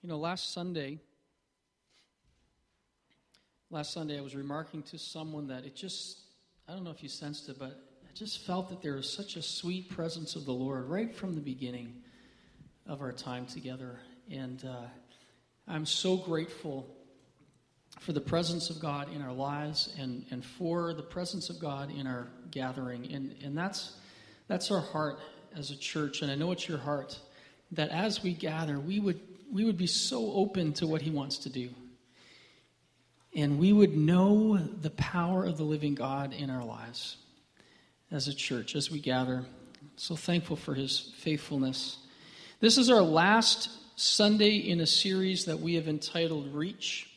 You know, last Sunday I was remarking to someone that it just, I don't know if you sensed it, but I just felt that there was such a sweet presence of the Lord right from the beginning of our time together. And I'm so grateful for the presence of God in our lives and for the presence of God in our gathering. And that's our heart as a church, and I know it's your heart, that as we gather, we would be so open to what he wants to do. And we would know the power of the living God in our lives as a church, as we gather. So thankful for his faithfulness. This is our last Sunday in a series that we have entitled Reach.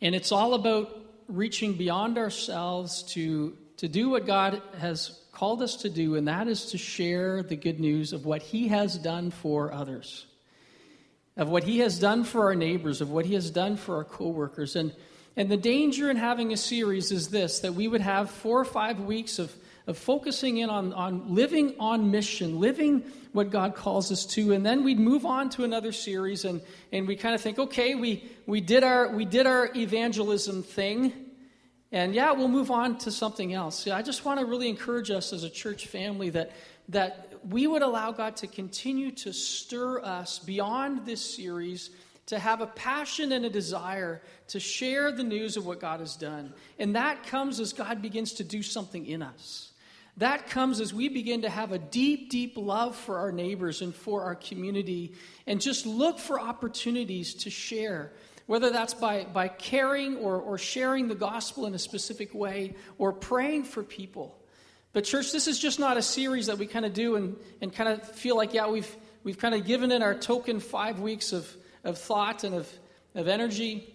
And it's all about reaching beyond ourselves to do what God has called us to do, and that is to share the good news of what he has done for others, of what he has done for our neighbors, of what he has done for our coworkers. And the danger in having a series is this, that we would have 4 or 5 weeks of focusing in on living on mission, living what God calls us to, and then we'd move on to another series, and we kind of think, okay, we did our evangelism thing, and yeah, we'll move on to something else. Yeah, I just want to really encourage us as a church family that we would allow God to continue to stir us beyond this series, to have a passion and a desire to share the news of what God has done. And that comes as God begins to do something in us. That comes as we begin to have a deep, deep love for our neighbors and for our community, and just look for opportunities to share, whether that's by caring or sharing the gospel in a specific way, or praying for people. But church, this is just not a series that we kind of do and kind of feel like, yeah, we've kind of given in our token 5 weeks of thought and of energy,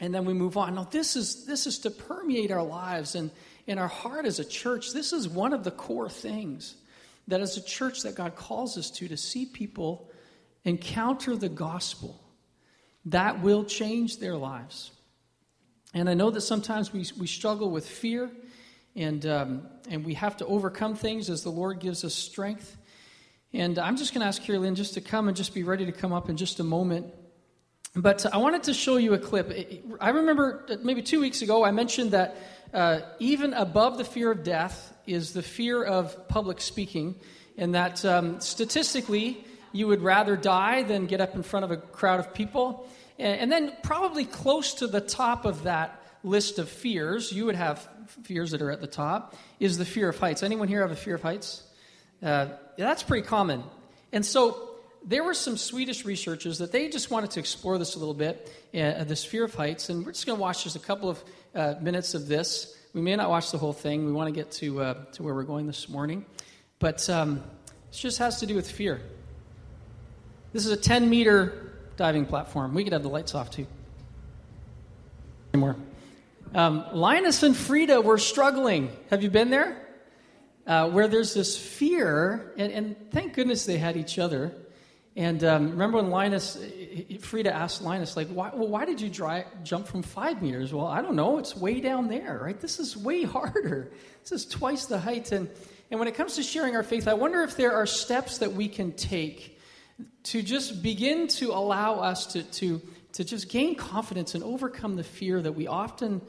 and then we move on. No, this is to permeate our lives and in our heart as a church. This is one of the core things that as a church that God calls us to see people encounter the gospel that will change their lives. And I know that sometimes we struggle with fear, and we have to overcome things as the Lord gives us strength. And I'm just going to ask Carrie Lynn just to come and just be ready to come up in just a moment. But I wanted to show you a clip. I remember maybe 2 weeks ago I mentioned that even above the fear of death is the fear of public speaking, and that statistically you would rather die than get up in front of a crowd of people. And then probably close to the top of that list of fears, you would have fears that are at the top, is the fear of heights. Anyone here have a fear of heights? That's pretty common. And so there were some Swedish researchers that they just wanted to explore this a little bit, this fear of heights, and we're just going to watch just a couple of minutes of this. We may not watch the whole thing. We want to get to where we're going this morning. But it just has to do with fear. This is a 10-meter diving platform. We could have the lights off, too. Linus and Frida were struggling. Have you been there? Where there's this fear, and thank goodness they had each other. And remember when Frida asked Linus, like, why did you jump from 5 meters? Well, I don't know. It's way down there, right? This is way harder. This is twice the height. And when it comes to sharing our faith, I wonder if there are steps that we can take to just begin to allow us to just gain confidence and overcome the fear that we often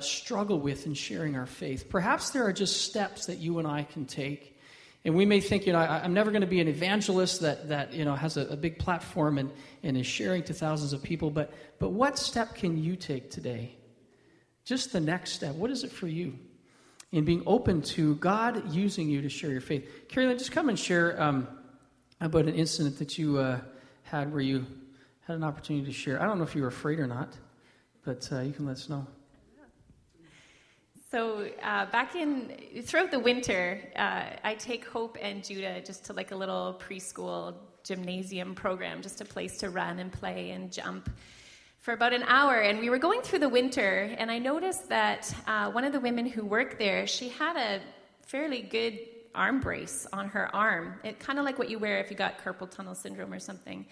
struggle with in sharing our faith. Perhaps there are just steps that you and I can take, and we may think, you know, I'm never going to be an evangelist that you know has a big platform and is sharing to thousands of people. But what step can you take today? Just the next step. What is it for you in being open to God using you to share your faith? Carolyn, just come and share about an incident that you had where you had an opportunity to share. I don't know if you were afraid or not, but you can let us know. So throughout the winter, I take Hope and Judah just to like a little preschool gymnasium program, just a place to run and play and jump for about an hour. And we were going through the winter, and I noticed that one of the women who worked there, she had a fairly good arm brace on her arm. It kind of like what you wear if you got carpal tunnel syndrome or something.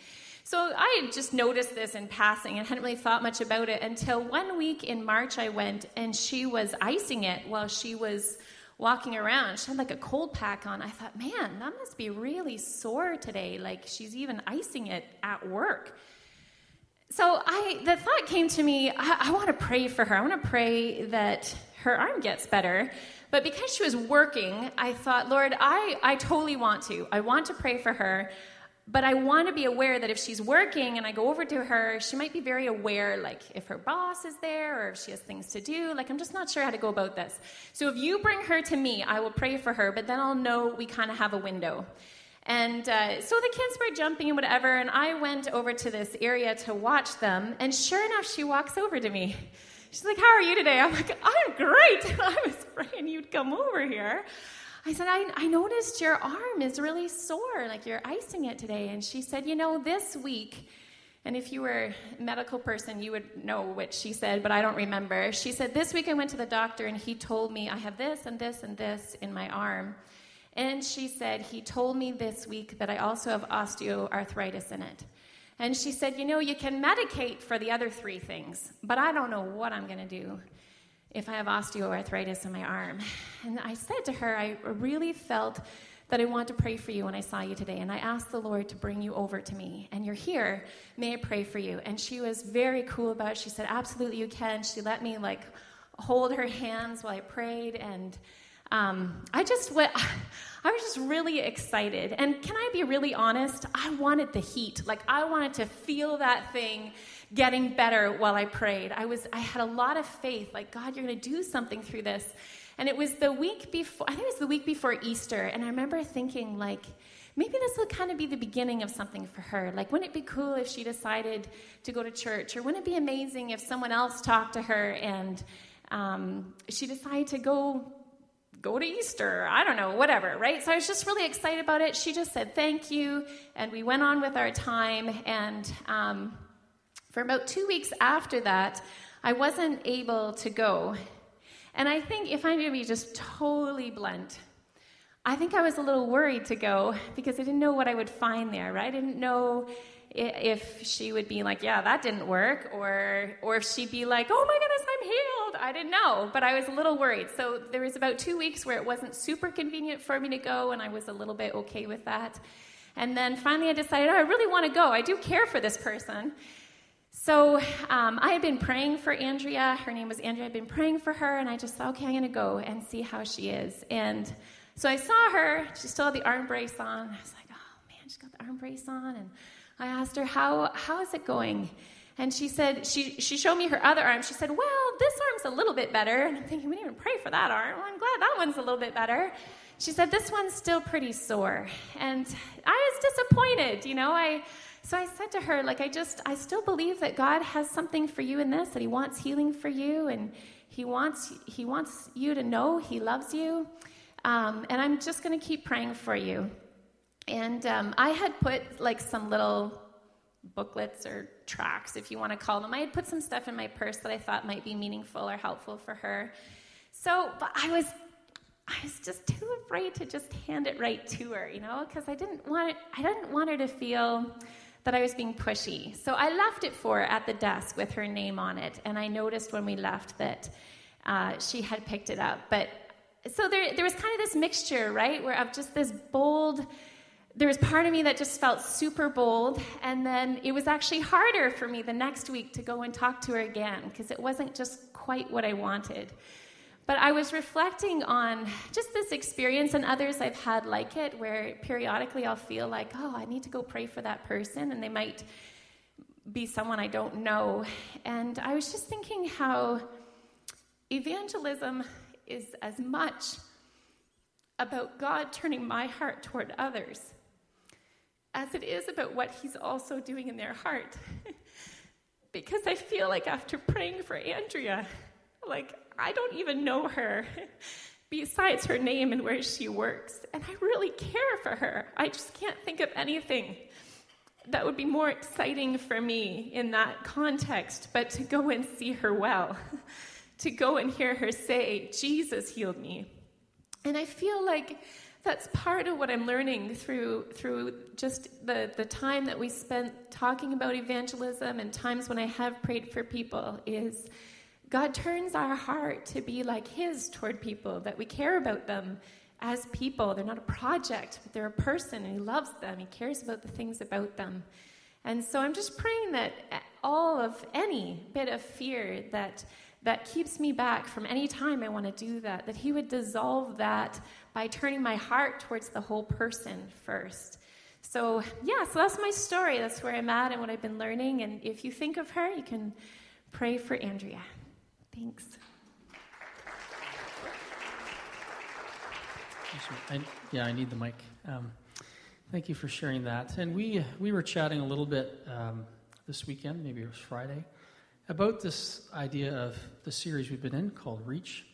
So I had just noticed this in passing and hadn't really thought much about it until one week in March I went, and she was icing it while she was walking around. She had like a cold pack on. I thought, man, that must be really sore today. Like she's even icing it at work. So the thought came to me, I want to pray for her. I want to pray that her arm gets better. But because she was working, I thought, Lord, I totally want to. I want to pray for her. But I want to be aware that if she's working and I go over to her, she might be very aware, like, if her boss is there or if she has things to do. Like, I'm just not sure how to go about this. So if you bring her to me, I will pray for her, but then I'll know we kind of have a window. And so the kids were jumping and whatever, and I went over to this area to watch them, and sure enough, she walks over to me. She's like, how are you today? I'm like, I'm great. I was praying you'd come over here. I said, I noticed your arm is really sore, like you're icing it today. And she said, you know, this week, and if you were a medical person, you would know what she said, but I don't remember. She said, this week I went to the doctor and he told me I have this and this and this in my arm. And she said, he told me this week that I also have osteoarthritis in it. And she said, you know, you can medicate for the other three things, but I don't know what I'm going to do if I have osteoarthritis in my arm. And I said to her, I really felt that I want to pray for you when I saw you today, and I asked the Lord to bring you over to me, and you're here, may I pray for you? And she was very cool about it. She said, absolutely you can. She let me like hold her hands while I prayed, and I was just really excited. And can I be really honest? I wanted the heat. Like I wanted to feel that thing getting better while I prayed. I had a lot of faith, like, God, you're going to do something through this. And it was the week before, Easter, and I remember thinking, like, maybe this will kind of be the beginning of something for her. Like, wouldn't it be cool if she decided to go to church? Or wouldn't it be amazing if someone else talked to her and she decided to go to Easter, I don't know, whatever, right? So I was just really excited about it. She just said, thank you, and we went on with our time, and for about 2 weeks after that, I wasn't able to go. And I think, if I'm going to be just totally blunt, I think I was a little worried to go because I didn't know what I would find there, right? I didn't know if she would be like, yeah, that didn't work, or if she'd be like, oh my goodness, I'm healed. I didn't know, but I was a little worried. So there was about 2 weeks where it wasn't super convenient for me to go, and I was a little bit okay with that. And then finally I decided, oh, I really want to go. I do care for this person. So I had been praying for Andrea. Her name was Andrea. I'd been praying for her, and I just thought, okay, I'm going to go and see how she is. And so I saw her. She still had the arm brace on. I was like, oh, man, she's got the arm brace on. And I asked her, how is it going? And she said, she showed me her other arm. She said, well, this arm's a little bit better. And I'm thinking, we didn't even pray for that arm. Well, I'm glad that one's a little bit better. She said, this one's still pretty sore. And I was disappointed, you know. So I said to her, like, I still believe that God has something for you in this, that he wants healing for you, and he wants you to know he loves you, and I'm just going to keep praying for you. And I had put, like, some little booklets or tracts, if you want to call them. I had put some stuff in my purse that I thought might be meaningful or helpful for her. So, but I was just too afraid to just hand it right to her, you know, because I didn't want her to feel that I was being pushy. So I left it for her at the desk with her name on it, and I noticed when we left that she had picked it up. But so there was kind of this mixture, right, where of just this bold. There was part of me that just felt super bold, and then it was actually harder for me the next week to go and talk to her again because it wasn't just quite what I wanted. But I was reflecting on just this experience and others I've had like it, where periodically I'll feel like, oh, I need to go pray for that person, and they might be someone I don't know. And I was just thinking how evangelism is as much about God turning my heart toward others as it is about what he's also doing in their heart. Because I feel like after praying for Andrea, like, I don't even know her besides her name and where she works. And I really care for her. I just can't think of anything that would be more exciting for me in that context, but to go and see her well, to go and hear her say, Jesus healed me. And I feel like that's part of what I'm learning through just the time that we spent talking about evangelism and times when I have prayed for people is God turns our heart to be like his toward people, that we care about them as people. They're not a project, but they're a person, and he loves them. He cares about the things about them. And so I'm just praying that all of any bit of fear that keeps me back from any time I want to do that, that he would dissolve that by turning my heart towards the whole person first. So that's my story. That's where I'm at and what I've been learning. And if you think of her, you can pray for Andrea. Thanks. I need the mic. Thank you for sharing that. And we were chatting a little bit this weekend, maybe it was Friday, about this idea of the series we've been in called Reach,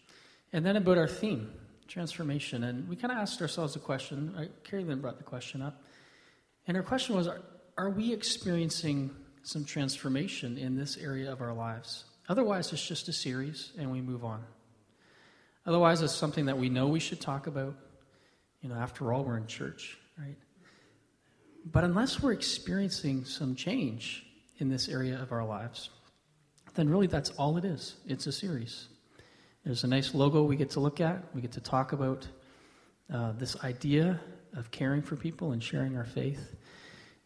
and then about our theme, transformation. And we kind of asked ourselves a question. Carrie Lynn brought the question up. And her question was, are we experiencing some transformation in this area of our lives? Otherwise, it's just a series and we move on. Otherwise, it's something that we know we should talk about. After all, we're in church, right? But unless we're experiencing some change in this area of our lives, then really that's all it is. It's a series. There's a nice logo we get to look at. We get to talk about this idea of caring for people and sharing our faith.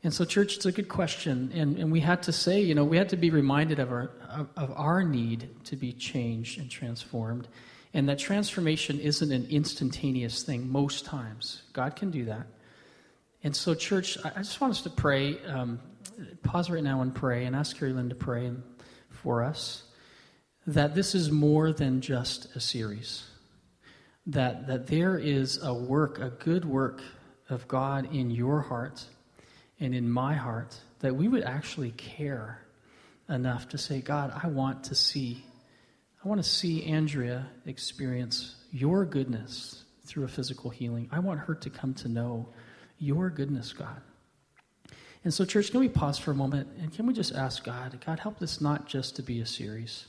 And so, church, it's a good question. And we had to say, we had to be reminded of our need to be changed and transformed. And that transformation isn't an instantaneous thing most times. God can do that. And so, church, I just want us to pray. Pause right now and pray, and ask Carrie Lynn to pray for us, that this is more than just a series. That there is a work, a good work of God in your heart and in my heart, that we would actually care enough to say, God, I want to see Andrea experience your goodness through a physical healing. I want her to come to know your goodness, God. And so, church, can we pause for a moment, and can we just ask God, help this not just to be a series,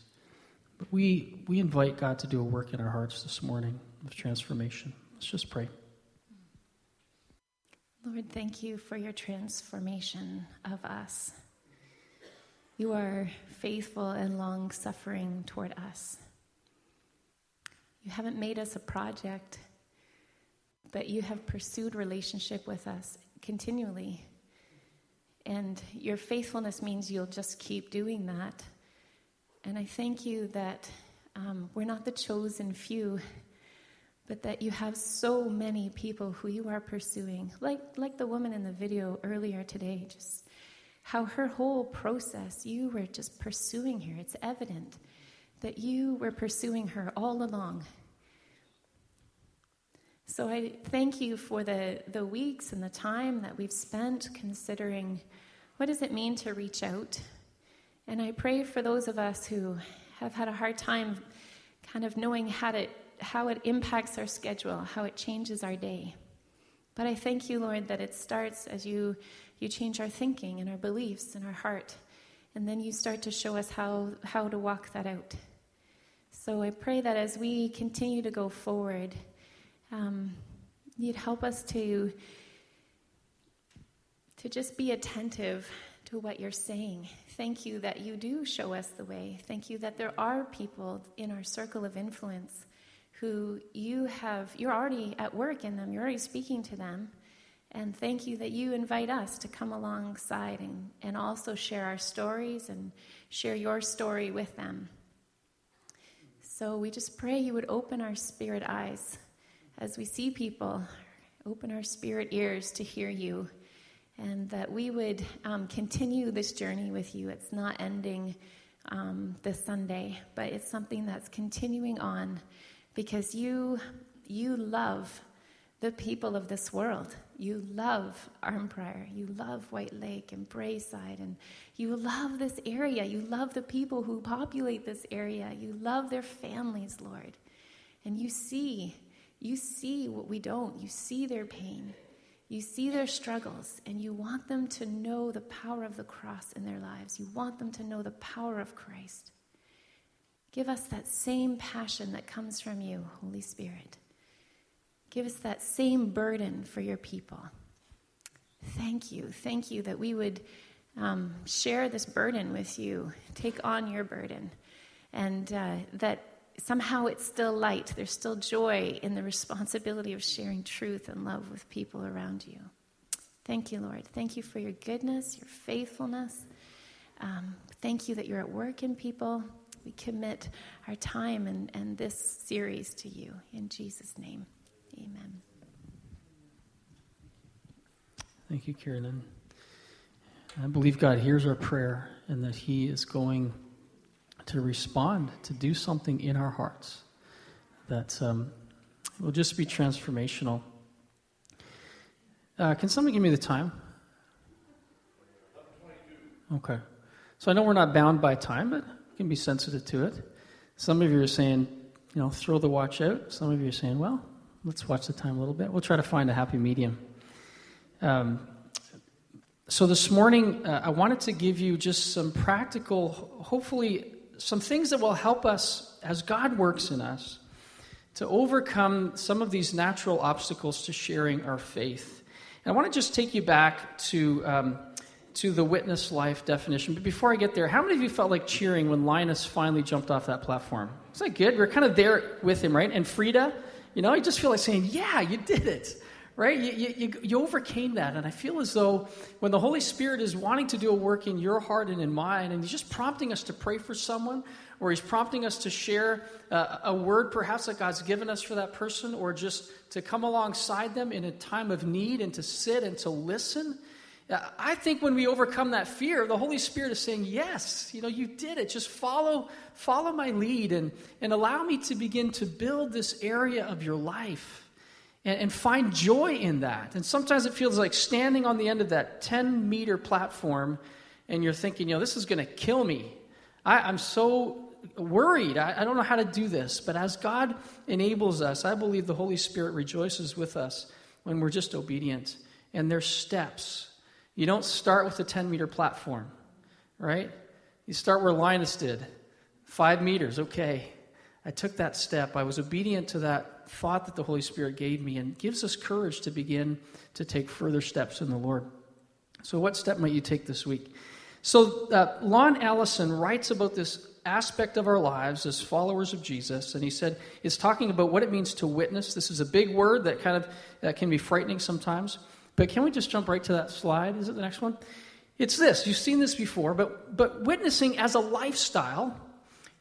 but we invite God to do a work in our hearts this morning of transformation. Let's just pray. Lord, thank you for your transformation of us. You are faithful and long-suffering toward us. You haven't made us a project, but you have pursued relationship with us continually. And your faithfulness means you'll just keep doing that. And I thank you that we're not the chosen few, but that you have so many people who you are pursuing. Like the woman in the video earlier today, just how her whole process, you were just pursuing her. It's evident that you were pursuing her all along. So I thank you for the weeks and the time that we've spent considering what does it mean to reach out. And I pray for those of us who have had a hard time kind of knowing how it impacts our schedule, how it changes our day. But I thank you, Lord, that it starts as you change our thinking and our beliefs and our heart, and then you start to show us how to walk that out. So I pray that as we continue to go forward, you'd help us to just be attentive to what you're saying. Thank you that you do show us the way. Thank you that there are people in our circle of influence who you're already at work in them. You're already speaking to them. And thank you that you invite us to come alongside and also share our stories and share your story with them. So we just pray you would open our spirit eyes as we see people, open our spirit ears to hear you, and that we would continue this journey with you. It's not ending this Sunday, but it's something that's continuing on because you love the people of this world. You love Arnprior. You love White Lake and Brayside. And you love this area. You love the people who populate this area. You love their families, Lord. And you see what we don't. You see their pain. You see their struggles. And you want them to know the power of the cross in their lives. You want them to know the power of Christ. Give us that same passion that comes from you, Holy Spirit. Give us that same burden for your people. Thank you. Thank you that we would share this burden with you, take on your burden, and that somehow it's still light. There's still joy in the responsibility of sharing truth and love with people around you. Thank you, Lord. Thank you for your goodness, your faithfulness. Thank you that you're at work in people. We commit our time and this series to you. In Jesus' name, amen. Thank you, Carolyn. I believe God hears our prayer and that he is going to respond, to do something in our hearts that will just be transformational. Can somebody give me the time? Okay. So I know we're not bound by time, but you can be sensitive to it. Some of you are saying, you know, throw the watch out. Some of you are saying, well, let's watch the time a little bit. We'll try to find a happy medium. So this morning, I wanted to give you just some practical, hopefully, some things that will help us as God works in us to overcome some of these natural obstacles to sharing our faith. And I want to just take you back to the witness life definition. But before I get there, how many of you felt like cheering when Linus finally jumped off that platform? Is that good? We're kind of there with him, right? And Frida, you know, I just feel like saying, yeah, you did it. Right? You overcame that, and I feel as though when the Holy Spirit is wanting to do a work in your heart and in mine, and he's just prompting us to pray for someone, or he's prompting us to share a word perhaps that God's given us for that person, or just to come alongside them in a time of need and to sit and to listen. I think when we overcome that fear, the Holy Spirit is saying, yes, you know, you did it. Just follow my lead and allow me to begin to build this area of your life. And find joy in that. And sometimes it feels like standing on the end of that 10-meter platform and you're thinking, you know, this is going to kill me. I'm so worried. I don't know how to do this. But as God enables us, I believe the Holy Spirit rejoices with us when we're just obedient. And there's steps. You don't start with the 10-meter platform, right? You start where Linus did. 5 meters, okay. I took that step. I was obedient to that thought that the Holy Spirit gave me, and gives us courage to begin to take further steps in the Lord. So what step might you take this week? So Lon Allison writes about this aspect of our lives as followers of Jesus, and he said, it's talking about what it means to witness. This is a big word that kind of can be frightening sometimes. But can we just jump right to that slide? Is it the next one? It's this. You've seen this before, but witnessing as a lifestyle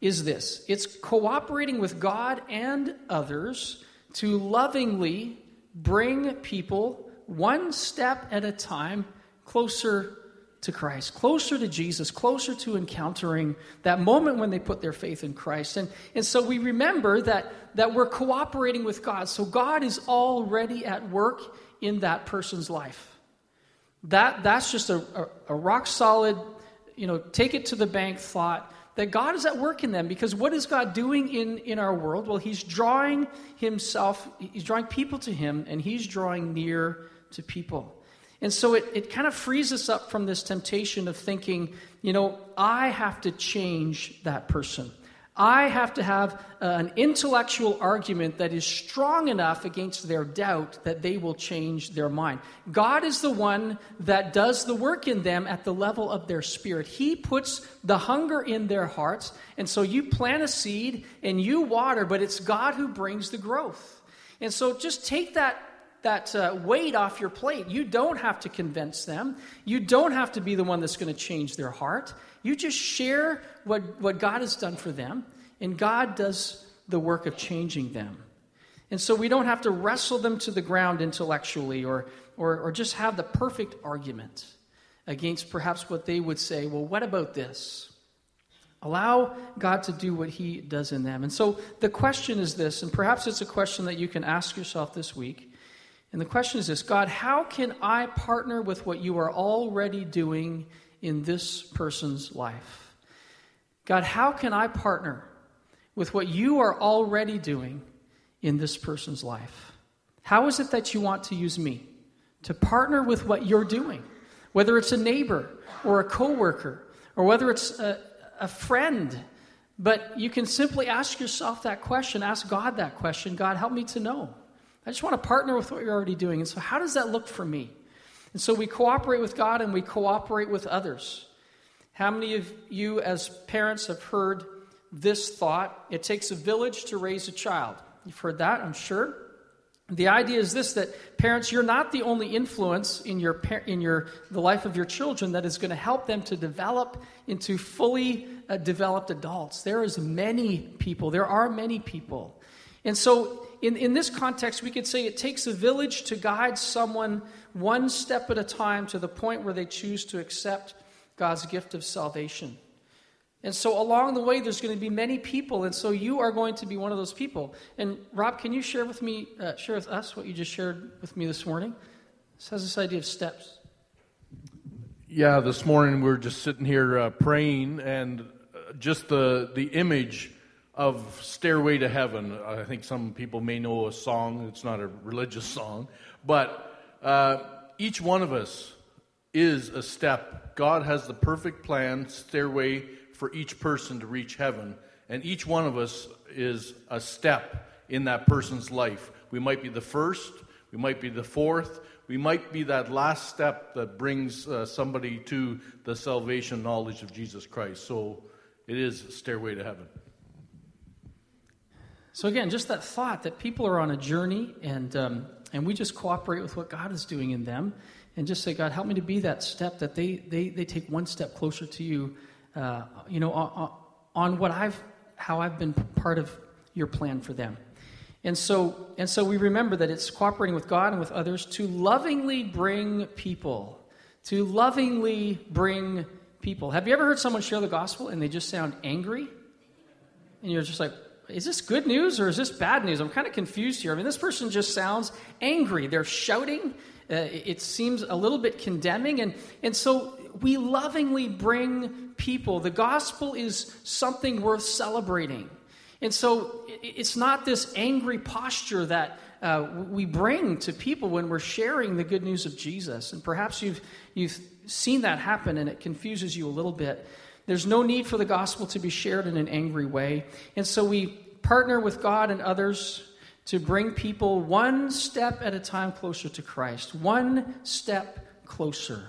is this. It's cooperating with God and others to lovingly bring people one step at a time closer to Christ, closer to Jesus, closer to encountering that moment when they put their faith in Christ. And so we remember that we're cooperating with God. So God is already at work in that person's life. That's just a rock solid, you know, take it to the bank thought, that God is at work in them. Because what is God doing in our world? Well, he's drawing people to him, and he's drawing near to people. And so it kind of frees us up from this temptation of thinking, you know, I have to change that person. I have to have an intellectual argument that is strong enough against their doubt that they will change their mind. God is the one that does the work in them at the level of their spirit. He puts the hunger in their hearts, and so you plant a seed and you water, but it's God who brings the growth. And so just take that weight off your plate. You don't have to convince them. You don't have to be the one that's going to change their heart. You just share what God has done for them, and God does the work of changing them. And so we don't have to wrestle them to the ground intellectually or just have the perfect argument against perhaps what they would say, well, what about this? Allow God to do what he does in them. And so the question is this, and perhaps it's a question that you can ask yourself this week. And the question is this, God, how can I partner with what you are already doing in this person's life? God, how can I partner with what you are already doing in this person's life? How is it that you want to use me to partner with what you're doing? Whether it's a neighbor or a coworker, or whether it's a friend. But you can simply ask yourself that question, ask God that question. God, help me to know. I just want to partner with what you're already doing. And so how does that look for me? And so we cooperate with God and we cooperate with others. How many of you as parents have heard this thought. It takes a village to raise a child. You've heard that, I'm sure. The idea is this, that parents, you're not the only influence in the life of your children that is going to help them to develop into fully developed adults. There are many people. And so in this context, we could say it takes a village to guide someone one step at a time to the point where they choose to accept God's gift of salvation. And so along the way, there's going to be many people, and so you are going to be one of those people. And Rob, can you share with us what you just shared with me this morning? This has this idea of steps. Yeah, this morning we were just sitting here praying, and just the image of Stairway to Heaven. I think some people may know a song. It's not a religious song, but each one of us is a step. God has the perfect plan, stairway for each person to reach heaven, and each one of us is a step in that person's life. We might be the first, we might be the fourth, we might be that last step that brings somebody to the salvation knowledge of Jesus Christ. So it is a stairway to heaven. So again, just that thought that people are on a journey, and we just cooperate with what God is doing in them, and just say, God, help me to be that step that they take one step closer to you. On how I've been part of your plan for them. And so we remember that it's cooperating with God and with others to lovingly bring people. Have you ever heard someone share the gospel and they just sound angry? And you're just like, is this good news or is this bad news? I'm kind of confused here. I mean, this person just sounds angry. They're shouting. It seems a little bit condemning. And so we lovingly bring people. The gospel is something worth celebrating. And so it's not this angry posture that we bring to people when we're sharing the good news of Jesus. And perhaps you've seen that happen and it confuses you a little bit. There's no need for the gospel to be shared in an angry way. And so we partner with God and others to bring people one step at a time closer to Christ. One step closer.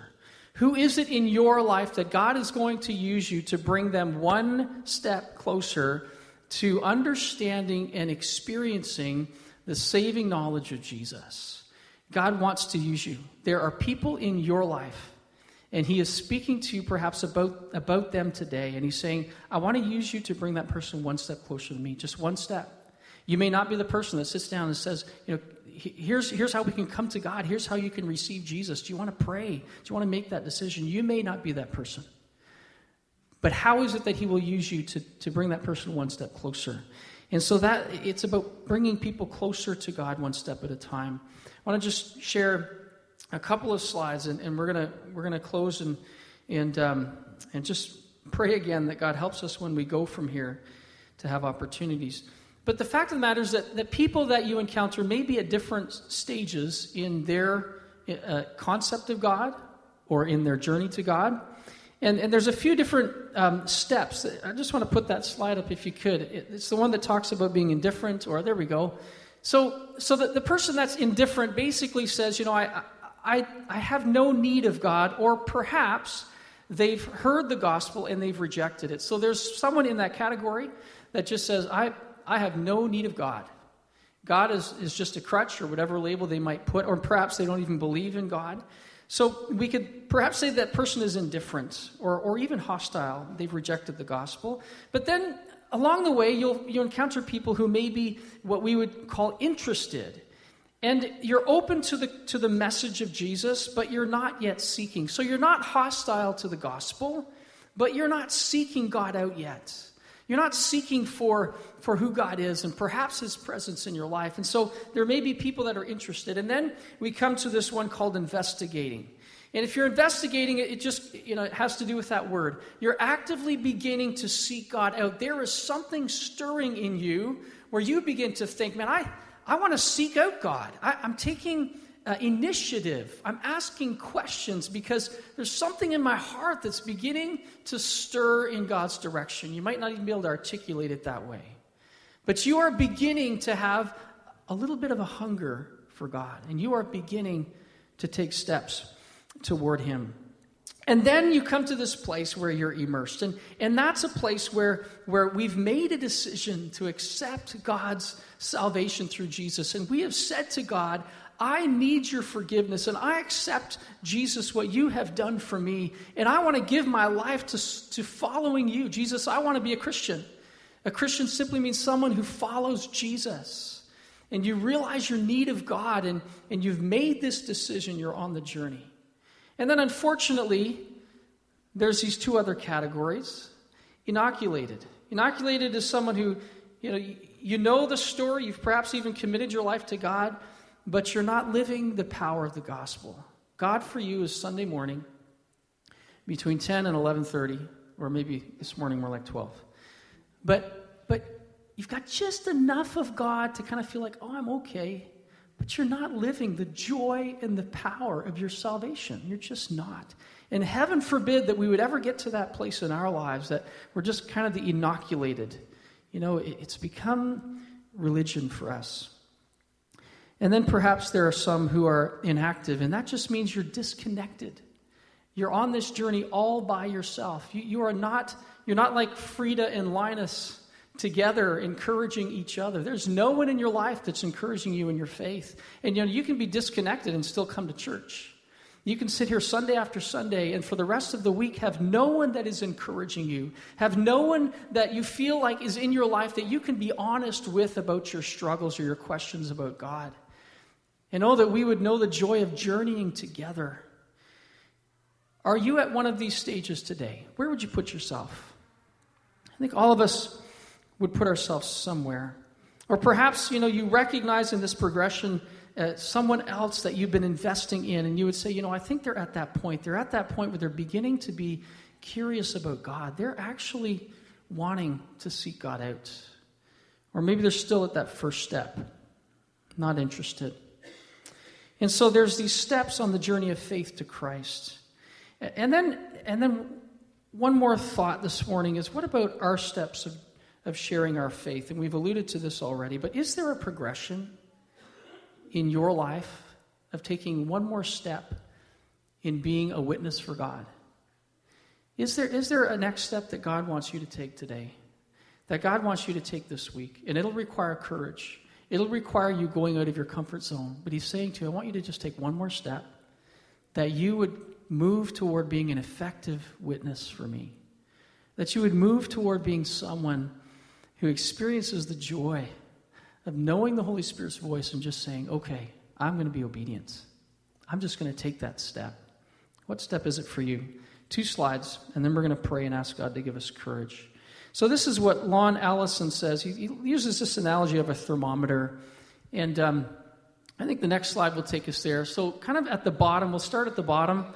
Who is it in your life that God is going to use you to bring them one step closer to understanding and experiencing the saving knowledge of Jesus? God wants to use you. There are people in your life, and he is speaking to you perhaps about them today, and he's saying, I want to use you to bring that person one step closer to me, just one step. You may not be the person that sits down and says, here's how we can come to God. Here's how you can receive Jesus. Do you want to pray? Do you want to make that decision? You may not be that person. But how is it that he will use you to bring that person one step closer? And so that it's about bringing people closer to God one step at a time. I want to just share a couple of slides, and we're gonna close and just pray again that God helps us when we go from here to have opportunities. But the fact of the matter is that the people that you encounter may be at different stages in their concept of God or in their journey to God. And there's a few different steps. I just want to put that slide up if you could. It's the one that talks about being indifferent, or there we go. So the person that's indifferent basically says, I have no need of God, or perhaps they've heard the gospel and they've rejected it. So there's someone in that category that just says, I have no need of God. God is just a crutch, or whatever label they might put, or perhaps they don't even believe in God. So we could perhaps say that person is indifferent or even hostile. They've rejected the gospel. But then along the way, you'll encounter people who may be what we would call interested. And you're open to the message of Jesus, but you're not yet seeking. So you're not hostile to the gospel, but you're not seeking God out yet. You're not seeking for who God is and perhaps his presence in your life. And so there may be people that are interested. And then we come to this one called investigating. And if you're investigating, it just, it has to do with that word. You're actively beginning to seek God out. There is something stirring in you where you begin to think, man, I want to seek out God. I'm taking initiative. I'm asking questions because there's something in my heart that's beginning to stir in God's direction. You might not even be able to articulate it that way. But you are beginning to have a little bit of a hunger for God. And you are beginning to take steps toward him. And then you come to this place where you're immersed. And that's a place where we've made a decision to accept God's salvation through Jesus. And we have said to God, I need your forgiveness, and I accept, Jesus, what you have done for me, and I want to give my life to following you. Jesus, I want to be a Christian. A Christian simply means someone who follows Jesus. And you realize your need of God, and you've made this decision. You're on the journey. And then, unfortunately, there's these two other categories. Inoculated. Inoculated is someone who, you know the story. You've perhaps even committed your life to God, but you're not living the power of the gospel. God for you is Sunday morning between 10 and 11:30, or maybe this morning more like 12. But you've got just enough of God to kind of feel like, oh, I'm okay. But you're not living the joy and the power of your salvation. You're just not. And heaven forbid that we would ever get to that place in our lives that we're just kind of the inoculated. It's become religion for us. And then perhaps there are some who are inactive, and that just means you're disconnected. You're on this journey all by yourself. You're not like Frida and Linus together encouraging each other. There's no one in your life that's encouraging you in your faith. And you can be disconnected and still come to church. You can sit here Sunday after Sunday and for the rest of the week have no one that is encouraging you, have no one that you feel like is in your life that you can be honest with about your struggles or your questions about God. And oh, that we would know the joy of journeying together. Are you at one of these stages today? Where would you put yourself? I think all of us would put ourselves somewhere. Or perhaps, you recognize in this progression someone else that you've been investing in, and you would say, I think they're at that point. They're at that point where they're beginning to be curious about God. They're actually wanting to seek God out. Or maybe they're still at that first step, not interested. And so there's these steps on the journey of faith to Christ. And then one more thought this morning is, what about our steps of sharing our faith? And we've alluded to this already, but is there a progression in your life of taking one more step in being a witness for God? Is there a next step that God wants you to take today, that God wants you to take this week? And it'll require courage. It'll require you going out of your comfort zone. But he's saying to you, I want you to just take one more step, that you would move toward being an effective witness for me, that you would move toward being someone who experiences the joy of knowing the Holy Spirit's voice and just saying, okay, I'm going to be obedient. I'm just going to take that step. What step is it for you? 2 slides, and then we're going to pray and ask God to give us courage. So this is what Lon Allison says. He uses this analogy of a thermometer, and I think the next slide will take us there. So kind of at the bottom, we'll start at the bottom,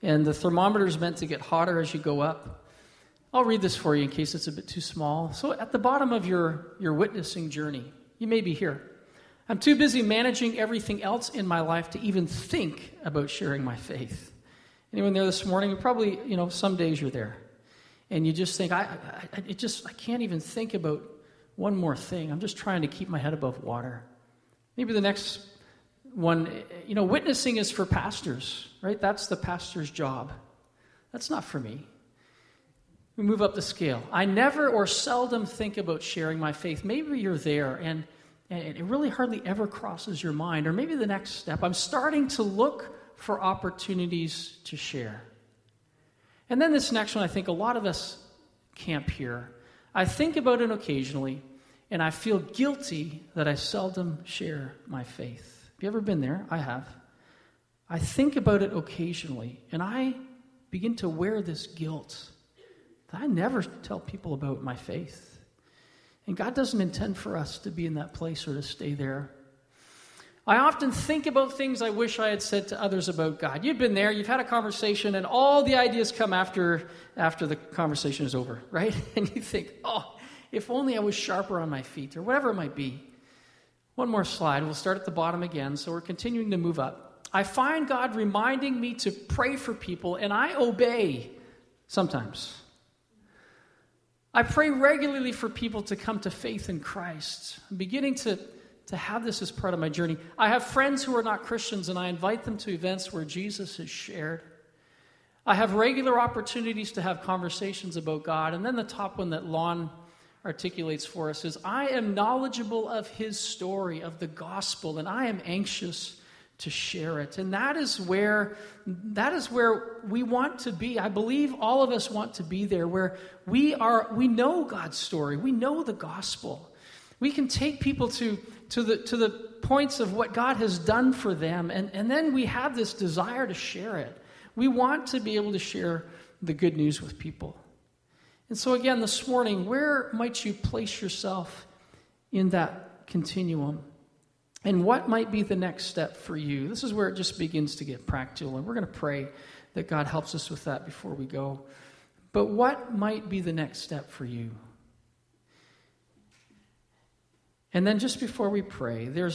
and the thermometer is meant to get hotter as you go up. I'll read this for you in case it's a bit too small. So at the bottom of your witnessing journey, you may be here. I'm too busy managing everything else in my life to even think about sharing my faith. Anyone there this morning? Probably, some days you're there. And you just think, I can't even think about one more thing. I'm just trying to keep my head above water. Maybe the next one, witnessing is for pastors, right? That's the pastor's job. That's not for me. We move up the scale. I never or seldom think about sharing my faith. Maybe you're there, and it really hardly ever crosses your mind. Or maybe the next step, I'm starting to look for opportunities to share. And then this next one, I think a lot of us camp here. I think about it occasionally, and I feel guilty that I seldom share my faith. Have you ever been there? I have. I think about it occasionally, and I begin to wear this guilt. I never tell people about my faith. And God doesn't intend for us to be in that place or to stay there. I often think about things I wish I had said to others about God. You've been there, you've had a conversation, and all the ideas come after the conversation is over, right? And you think, oh, if only I was sharper on my feet, or whatever it might be. One more slide. We'll start at the bottom again, so we're continuing to move up. I find God reminding me to pray for people, and I obey sometimes. I pray regularly for people to come to faith in Christ. I'm beginning to have this as part of my journey. I have friends who are not Christians, and I invite them to events where Jesus is shared. I have regular opportunities to have conversations about God. And then the top one that Lon articulates for us is, I am knowledgeable of his story, of the gospel, and I am anxious to share it. And that is where we want to be. I believe all of us want to be there, where we know God's story. We know the gospel. We can take people to the points of what God has done for them, and then we have this desire to share it. We want to be able to share the good news with people. And so again, this morning, where might you place yourself in that continuum? And what might be the next step for you? This is where it just begins to get practical, and we're going to pray that God helps us with that before we go. But what might be the next step for you? And then just before we pray, there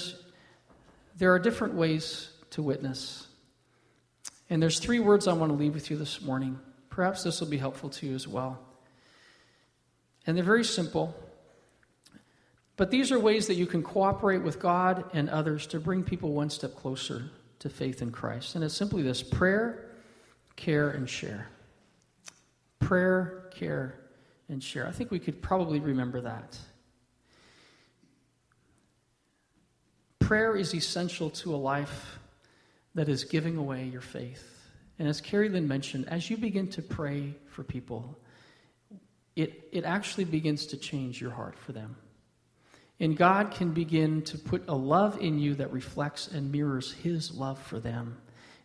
are different ways to witness. And there's three words I want to leave with you this morning. Perhaps this will be helpful to you as well. And they're very simple. But these are ways that you can cooperate with God and others to bring people one step closer to faith in Christ. And it's simply this: prayer, care, and share. Prayer, care, and share. I think we could probably remember that. Prayer is essential to a life that is giving away your faith. And as Carrie Lynn mentioned, as you begin to pray for people, it actually begins to change your heart for them. And God can begin to put a love in you that reflects and mirrors his love for them.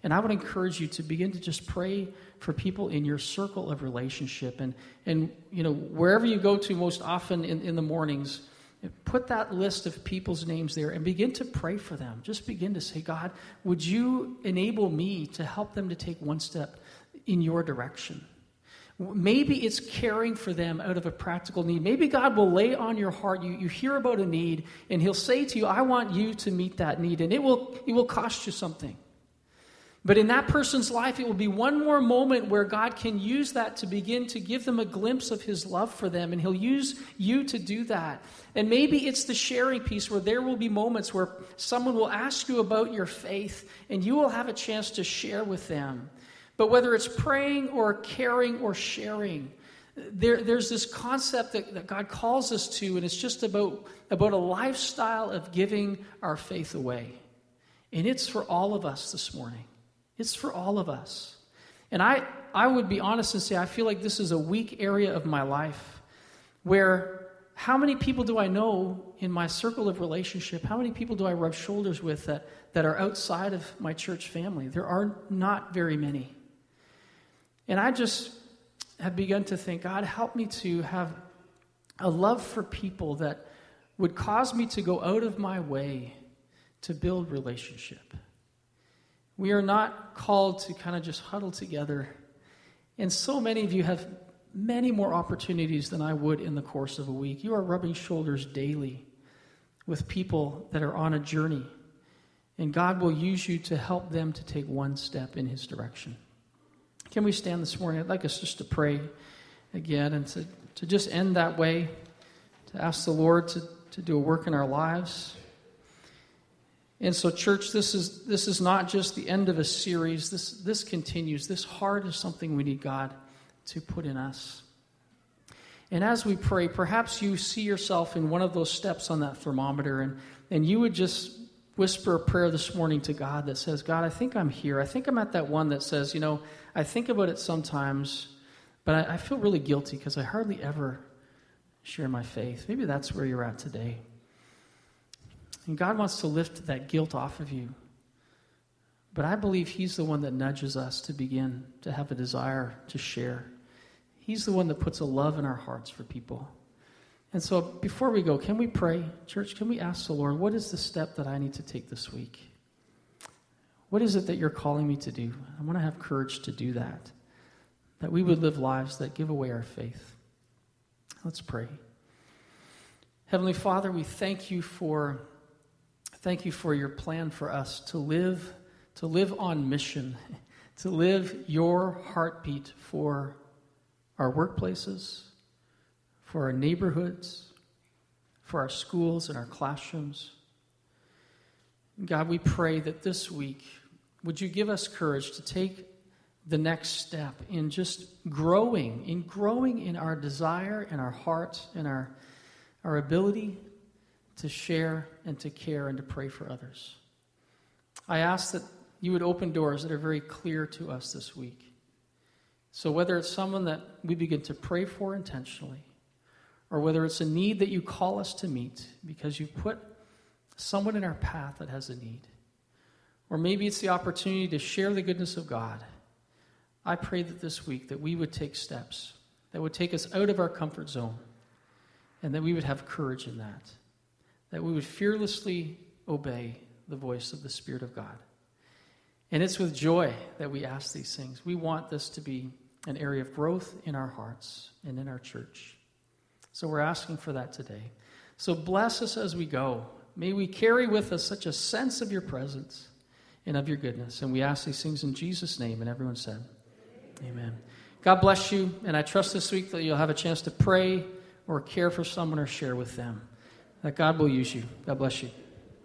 And I would encourage you to begin to just pray for people in your circle of relationship. And you know, wherever you go to most often in the mornings, put that list of people's names there and begin to pray for them. Just begin to say, God, would you enable me to help them to take one step in your direction? Maybe it's caring for them out of a practical need. Maybe God will lay on your heart, you hear about a need, and he'll say to you, I want you to meet that need, and it will cost you something. But in that person's life, it will be one more moment where God can use that to begin to give them a glimpse of his love for them, and he'll use you to do that. And maybe it's the sharing piece where there will be moments where someone will ask you about your faith, and you will have a chance to share with them. But whether it's praying or caring or sharing, there's this concept that God calls us to, and it's just about a lifestyle of giving our faith away. And it's for all of us this morning. It's for all of us. And I would be honest and say, I feel like this is a weak area of my life where how many people do I know in my circle of relationship? How many people do I rub shoulders with that are outside of my church family? There are not very many. And I just have begun to think, God, help me to have a love for people that would cause me to go out of my way to build relationship. We are not called to kind of just huddle together. And so many of you have many more opportunities than I would in the course of a week. You are rubbing shoulders daily with people that are on a journey. And God will use you to help them to take one step in his direction. Can we stand this morning? I'd like us just to pray again and to just end that way, to ask the Lord to do a work in our lives. And so, church, this is not just the end of a series. This continues. This heart is something we need God to put in us. And as we pray, perhaps you see yourself in one of those steps on that thermometer, and you would just whisper a prayer this morning to God that says, God, I think I'm here. I think I'm at that one that says, you know, I think about it sometimes, but I feel really guilty because I hardly ever share my faith. Maybe that's where you're at today. And God wants to lift that guilt off of you. But I believe he's the one that nudges us to begin to have a desire to share. He's the one that puts a love in our hearts for people. And so before we go, can we pray? Church, can we ask the Lord, what is the step that I need to take this week? What is it that you're calling me to do? I want to have courage to do that. That we would live lives that give away our faith. Let's pray. Heavenly Father, we thank you for your plan for us to live on mission, to live your heartbeat for our workplaces, for our neighborhoods, for our schools and our classrooms. God, we pray that this week, would you give us courage to take the next step in just growing, in our desire and our hearts and our ability to share and to care and to pray for others. I ask that you would open doors that are very clear to us this week. So whether it's someone that we begin to pray for intentionally, or whether it's a need that you call us to meet because you've put someone in our path that has a need, or maybe it's the opportunity to share the goodness of God, I pray that this week that we would take steps that would take us out of our comfort zone, and that we would have courage in that, that we would fearlessly obey the voice of the Spirit of God. And it's with joy that we ask these things. We want this to be an area of growth in our hearts and in our church. So we're asking for that today. So bless us as we go. May we carry with us such a sense of your presence and of your goodness. And we ask these things in Jesus' name. And everyone said, Amen. God bless you. And I trust this week that you'll have a chance to pray or care for someone or share with them. That God will use you. God bless you.